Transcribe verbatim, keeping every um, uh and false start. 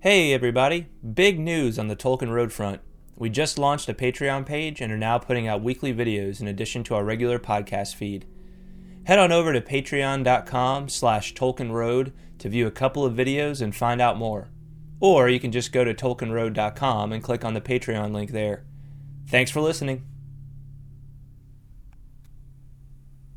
Hey everybody, big news on the Tolkien Road front. We just launched a Patreon page and are now putting out weekly videos in addition to our regular podcast feed. Head on over to patreon.com slash Tolkien Road to view a couple of videos and find out more. Or you can just go to tolkien road dot com and click on the Patreon link there. Thanks for listening.